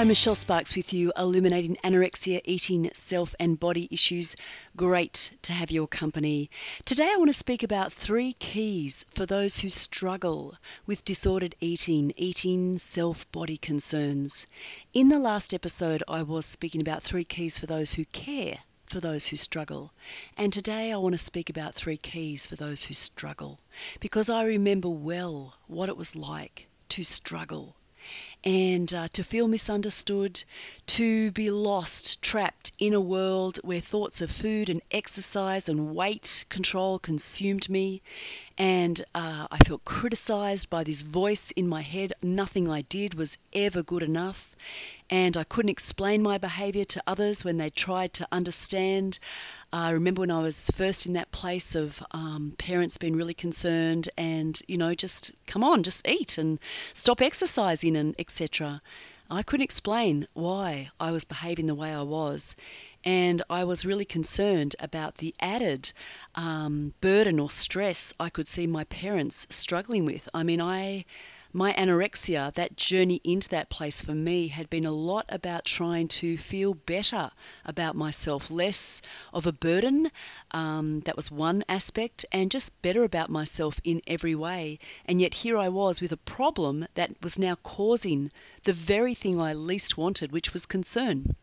Hi, Michelle Sparks with you, illuminating anorexia, eating, self and body issues. Great to have your company. Today I want to speak about 3 keys for those who struggle with disordered eating, self-body concerns. In the last episode I was speaking about 3 keys for those who care, for those who struggle. And today I want to speak about 3 keys for those who struggle, because I remember well what it was like to struggle. And to feel misunderstood, to be lost, trapped in a world where thoughts of food and exercise and weight control consumed me, and I felt criticized by this voice in my head. Nothing I did was ever good enough, and I couldn't explain my behavior to others when they tried to understand. I remember when I was first in that place of parents being really concerned and, you know, just come on, just eat and stop exercising and etc. I couldn't explain why I was behaving the way I was, and I was really concerned about the added burden or stress I could see my parents struggling with. I mean, my anorexia, that journey into that place for me had been a lot about trying to feel better about myself, less of a burden, that was one aspect, and just better about myself in every way. And yet here I was with a problem that was now causing the very thing I least wanted, which was concern.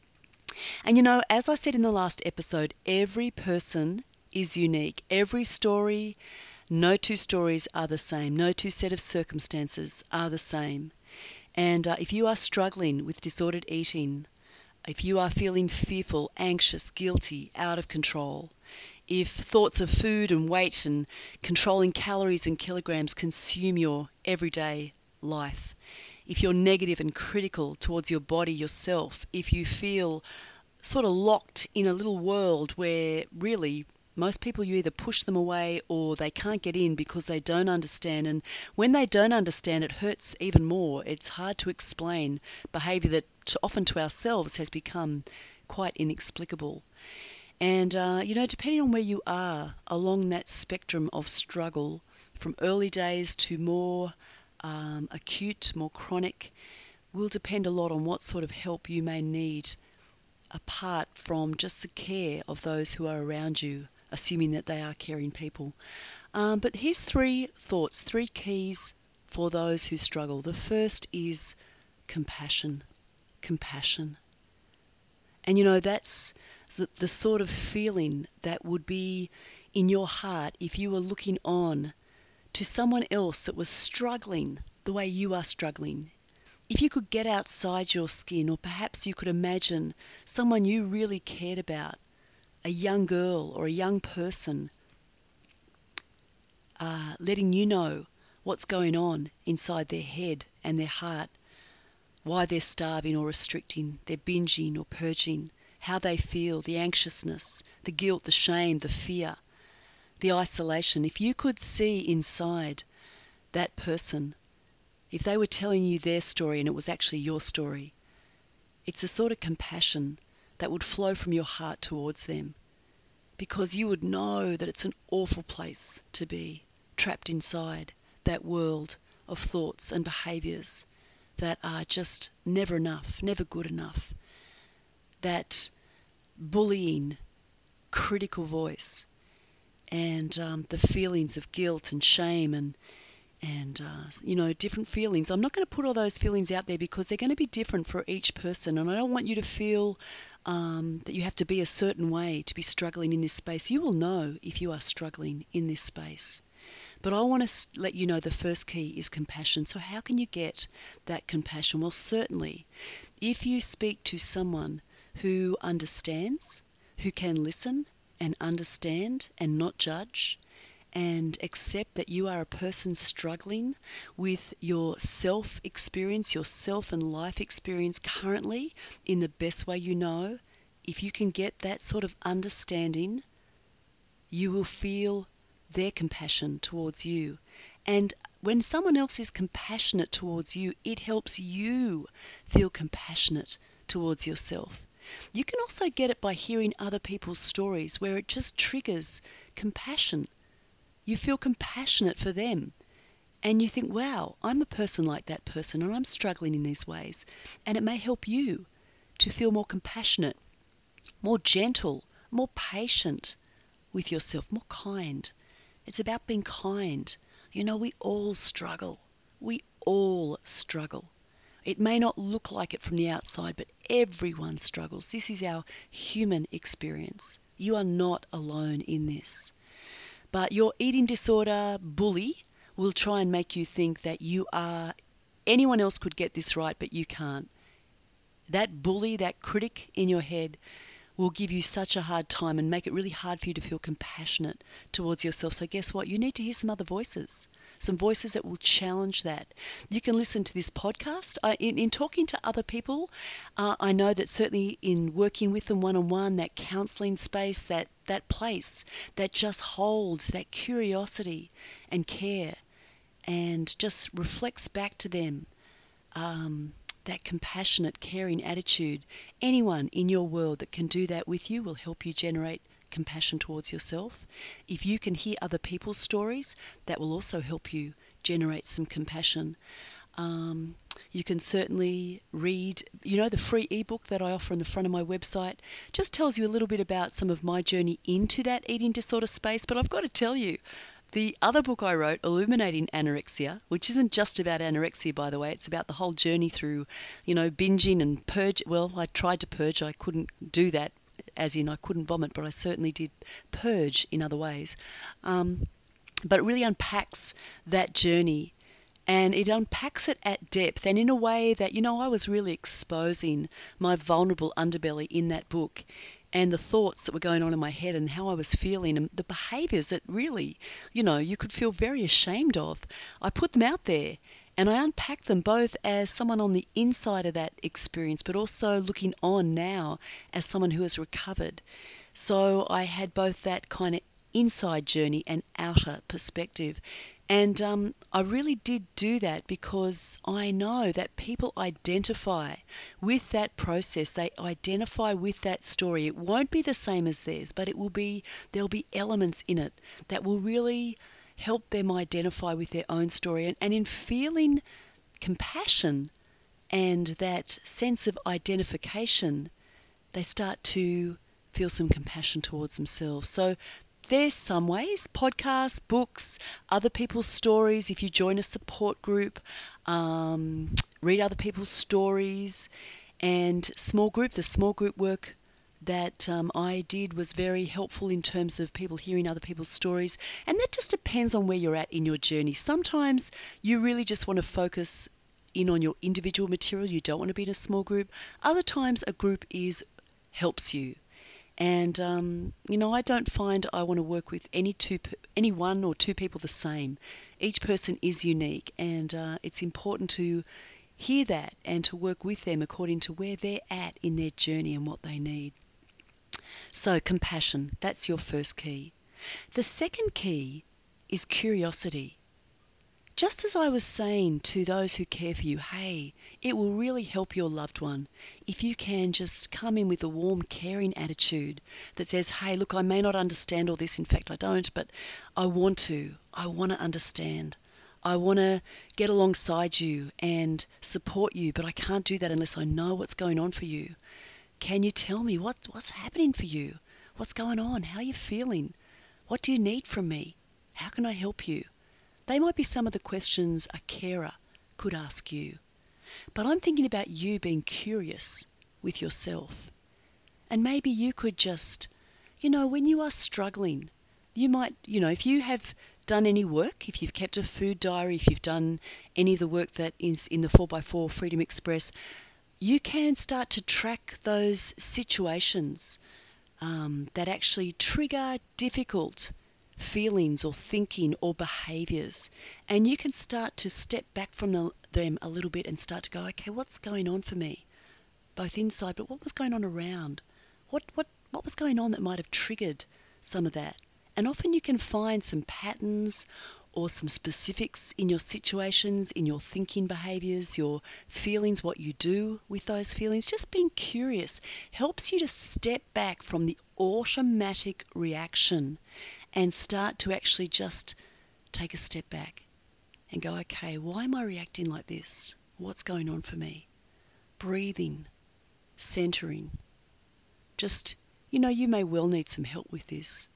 And you know, as I said in the last episode, every person is unique. Every story, no 2 stories are the same. No 2 set of circumstances are the same. And if you are struggling with disordered eating, if you are feeling fearful, anxious, guilty, out of control, if thoughts of food and weight and controlling calories and kilograms consume your everyday life, if you're negative and critical towards your body, yourself, if you feel sort of locked in a little world where really most people, you either push them away or they can't get in because they don't understand. And when they don't understand, it hurts even more. It's hard to explain behavior that often to ourselves has become quite inexplicable. And, you know, depending on where you are along that spectrum of struggle, from early days to more acute, more chronic, will depend a lot on what sort of help you may need, apart from just the care of those who are around you, assuming that they are caring people. But here's 3 thoughts, 3 keys for those who struggle. The first is compassion. Compassion. And you know, that's the sort of feeling that would be in your heart if you were looking on to someone else that was struggling the way you are struggling. If you could get outside your skin, or perhaps you could imagine someone you really cared about, a young girl or a young person, letting you know what's going on inside their head and their heart, why they're starving or restricting, they're binging or purging, how they feel, the anxiousness, the guilt, the shame, the fear, the isolation. If you could see inside that person, if they were telling you their story and it was actually your story, it's a sort of compassion that would flow from your heart towards them, because you would know that it's an awful place to be, trapped inside that world of thoughts and behaviours that are just never enough, never good enough. That bullying, critical voice, and the feelings of guilt and shame and you know, different feelings. I'm not going to put all those feelings out there because they're going to be different for each person, and I don't want you to feel that you have to be a certain way to be struggling in this space. You will know if you are struggling in this space. But I want to let you know the first key is compassion. So how can you get that compassion? Well, certainly, if you speak to someone who understands, who can listen and understand and not judge, and accept that you are a person struggling with your self-experience, your self and life experience currently in the best way you know, if you can get that sort of understanding, you will feel their compassion towards you. And when someone else is compassionate towards you, it helps you feel compassionate towards yourself. You can also get it by hearing other people's stories where it just triggers compassion. You feel compassionate for them, And you think, wow, I'm a person like that person, and I'm struggling in these ways. And it may help you to feel more compassionate, more gentle, more patient with yourself, more kind. It's about being kind. You know, we all struggle. We all struggle. It may not look like it from the outside, but everyone struggles. This is our human experience. You are not alone in this. But your eating disorder bully will try and make you think that you are, anyone else could get this right, but you can't. That bully, that critic in your head will give you such a hard time and make it really hard for you to feel compassionate towards yourself. So guess what? You need to hear some other voices, some voices that will challenge that. You can listen to this podcast. In talking to other people, I know that certainly in working with them one-on-one, that counseling space, that place that just holds that curiosity and care and just reflects back to them that compassionate, caring attitude. Anyone in your world that can do that with you will help you generate compassion towards yourself. If you can hear other people's stories, that will also help you generate some compassion. You can certainly read, you know, the free ebook that I offer on the front of my website just tells you a little bit about some of my journey into that eating disorder space. But I've got to tell you, the other book I wrote, Illuminating Anorexia, which isn't just about anorexia, by the way, it's about the whole journey through, you know, binging and purge. Well, I tried to purge. I couldn't do that, as in I couldn't vomit, but I certainly did purge in other ways. But it really unpacks that journey, and it unpacks it at depth and in a way that, you know, I was really exposing my vulnerable underbelly in that book, and the thoughts that were going on in my head and how I was feeling and the behaviours that really, you know, you could feel very ashamed of. I put them out there, and I unpacked them both as someone on the inside of that experience, but also looking on now as someone who has recovered. So I had both that kind of inside journey and outer perspective. And I really did do that because I know that people identify with that process. They identify with that story. It won't be the same as theirs, but it will be. There'll be elements in it that will really help them identify with their own story. And in feeling compassion and that sense of identification, they start to feel some compassion towards themselves. So there's some ways: podcasts, books, other people's stories. If you join a support group, read other people's stories, and small group. The small group work that I did was very helpful in terms of people hearing other people's stories. And that just depends on where you're at in your journey. Sometimes you really just want to focus in on your individual material. You don't want to be in a small group. Other times a group helps you. And, you know, I don't find I want to work with any one or two people the same. Each person is unique, and it's important to hear that and to work with them according to where they're at in their journey and what they need. So compassion, that's your first key. The second key is curiosity. Just as I was saying to those who care for you, hey, it will really help your loved one if you can just come in with a warm, caring attitude that says, hey, look, I may not understand all this. In fact, I don't, but I want to. I want to understand. I want to get alongside you and support you, but I can't do that unless I know what's going on for you. Can you tell me what's happening for you? What's going on? How are you feeling? What do you need from me? How can I help you? They might be some of the questions a carer could ask you. But I'm thinking about you being curious with yourself. And maybe you could just, you know, when you are struggling, you might, you know, if you have done any work, if you've kept a food diary, if you've done any of the work that is in the 4x4 Freedom Express, you can start to track those situations that actually trigger difficult feelings or thinking or behaviours, and you can start to step back from them a little bit and start to go, okay, what's going on for me, both inside, but what was going on around? What was going on that might have triggered some of that? And often you can find some patterns or some specifics in your situations, in your thinking behaviours, your feelings, what you do with those feelings. Just being curious helps you to step back from the automatic reaction and start to actually just take a step back and go, okay, why am I reacting like this? What's going on for me? Breathing, centering. Just, you know, you may well need some help with this.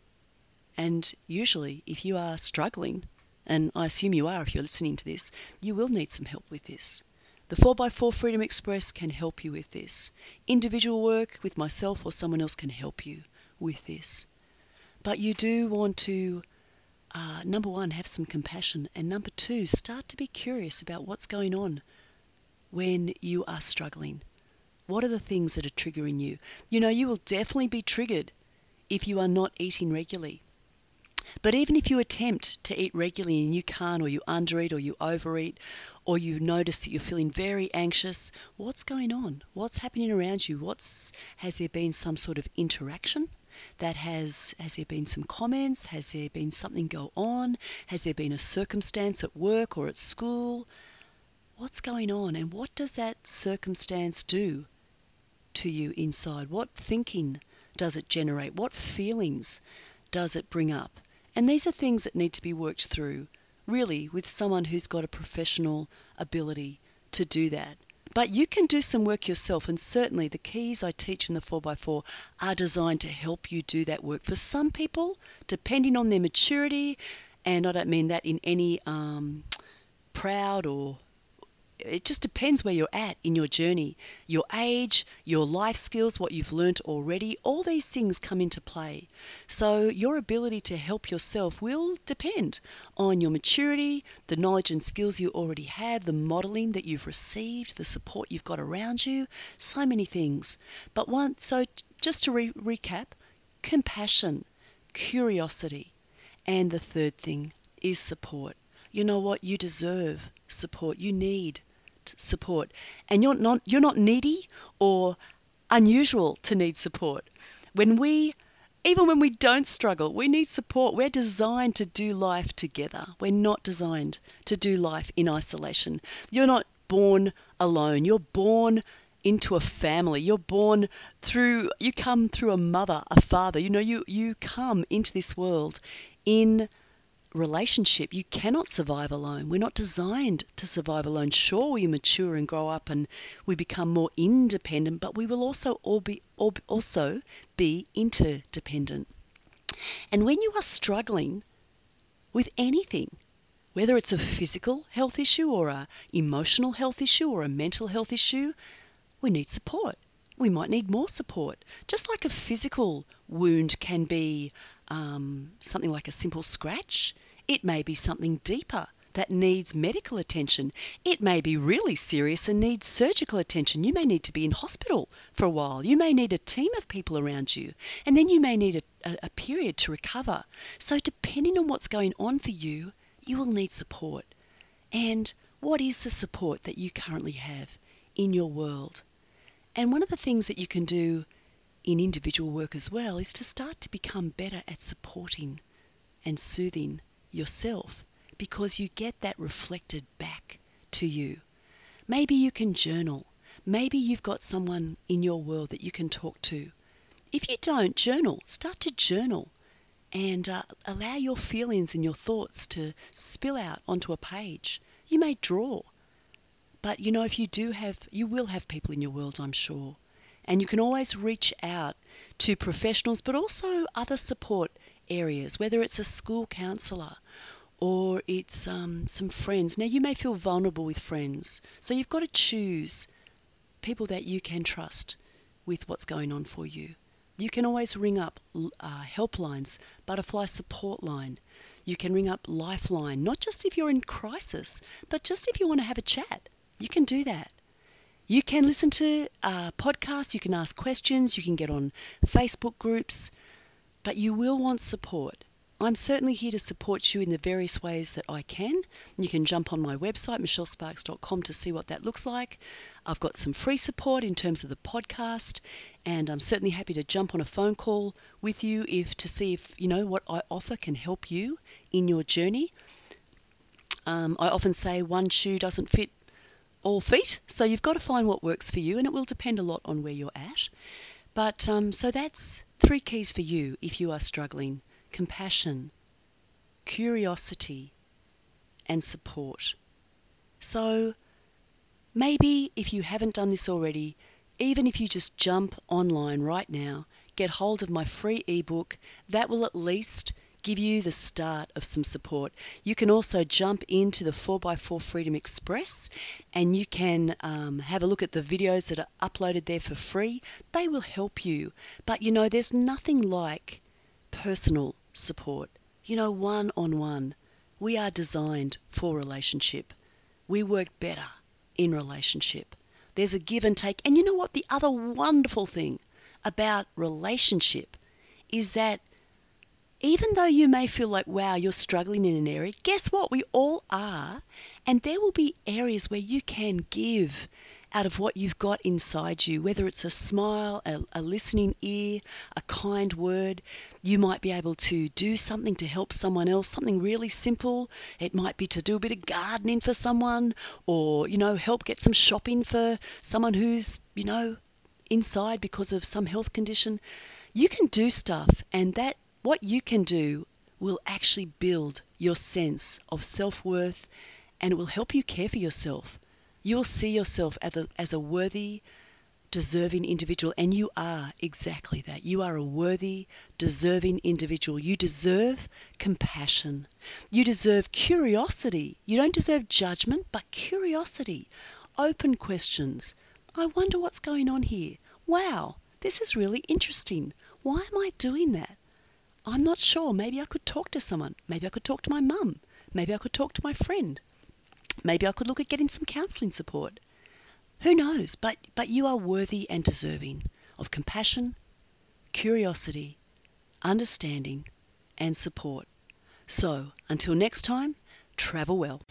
And usually if you are struggling, and I assume you are if you're listening to this, you will need some help with this. The 4x4 Freedom Express can help you with this. Individual work with myself or someone else can help you with this. But you do want to, number one, have some compassion, and number two, start to be curious about what's going on when you are struggling. What are the things that are triggering you? You know, you will definitely be triggered if you are not eating regularly. But even if you attempt to eat regularly and you can't, or you undereat, or you overeat, or you notice that you're feeling very anxious, what's going on? What's happening around you? Has there been some sort of interaction? That has there been some comments? Has there been something go on? Has there been a circumstance at work or at school? What's going on, and what does that circumstance do to you inside? What thinking does it generate? What feelings does it bring up? And these are things that need to be worked through, really, with someone who's got a professional ability to do that. But you can do some work yourself, and certainly the keys I teach in the 4x4 are designed to help you do that work. For some people, depending on their maturity, and I don't mean that in any proud or... It just depends where you're at in your journey, your age, your life skills, what you've learnt already. All these things come into play. So your ability to help yourself will depend on your maturity, the knowledge and skills you already have, the modelling that you've received, the support you've got around you, so many things. But just to recap, compassion, curiosity, and the third thing is support. You know what? You deserve support. You need support, and you're not needy or unusual to need support. Even when we don't struggle, we need support. We're designed to do life together. We're not designed to do life in isolation. You're not born alone. You're born into a family. You're born you come through a mother, a father. You know, you come into this world in relationship. You cannot survive alone. We're not designed to survive alone. Sure, we mature and grow up and we become more independent, but we will also also be interdependent. And when you are struggling with anything, whether it's a physical health issue or an emotional health issue or a mental health issue, we need support. We might need more support. Just like a physical wound can be something like a simple scratch, it may be something deeper that needs medical attention. It may be really serious and needs surgical attention. You may need to be in hospital for a while. You may need a team of people around you, and then you may need a period to recover. So depending on what's going on for you, you will need support. And what is the support that you currently have in your world? And one of the things that you can do in individual work as well is to start to become better at supporting and soothing yourself, because you get that reflected back to you. Maybe you can journal. Maybe you've got someone in your world that you can talk to. If you don't journal, start to journal and allow your feelings and your thoughts to spill out onto a page. You may draw, but you know, if you do have, you will have people in your world, I'm sure. And you can always reach out to professionals, but also other support areas, whether it's a school counsellor or it's some friends. Now, you may feel vulnerable with friends, so you've got to choose people that you can trust with what's going on for you. You can always ring up helplines, Butterfly Support Line. You can ring up Lifeline, not just if you're in crisis, but just if you want to have a chat. You can do that. You can listen to podcasts, you can ask questions, you can get on Facebook groups, but you will want support. I'm certainly here to support you in the various ways that I can. You can jump on my website, michellesparks.com, to see what that looks like. I've got some free support in terms of the podcast, and I'm certainly happy to jump on a phone call with you to see if you know what I offer can help you in your journey. I often say one shoe doesn't fit all feet, so you've got to find what works for you, and it will depend a lot on where you're at. But so that's three keys for you if you are struggling: compassion, curiosity, and support. So maybe if you haven't done this already, even if you just jump online right now, get hold of my free ebook, that will at least give you the start of some support. You can also jump into the 4x4 Freedom Express and you can have a look at the videos that are uploaded there for free. They will help you. But you know, there's nothing like personal support. You know, one-on-one. We are designed for relationship. We work better in relationship. There's a give and take. And you know what? The other wonderful thing about relationship is that even though you may feel like, wow, you're struggling in an area, guess what? We all are. And there will be areas where you can give out of what you've got inside you, whether it's a smile, a listening ear, a kind word. You might be able to do something to help someone else, something really simple. It might be to do a bit of gardening for someone or, you know, help get some shopping for someone who's, you know, inside because of some health condition. You can do stuff, and that what you can do will actually build your sense of self-worth, and it will help you care for yourself. You'll see yourself as a worthy, deserving individual, and you are exactly that. You are a worthy, deserving individual. You deserve compassion. You deserve curiosity. You don't deserve judgment, but curiosity. Open questions. I wonder what's going on here. Wow, this is really interesting. Why am I doing that? I'm not sure. Maybe I could talk to someone. Maybe I could talk to my mum. Maybe I could talk to my friend. Maybe I could look at getting some counselling support. Who knows? But you are worthy and deserving of compassion, curiosity, understanding, and support. So until next time, travel well.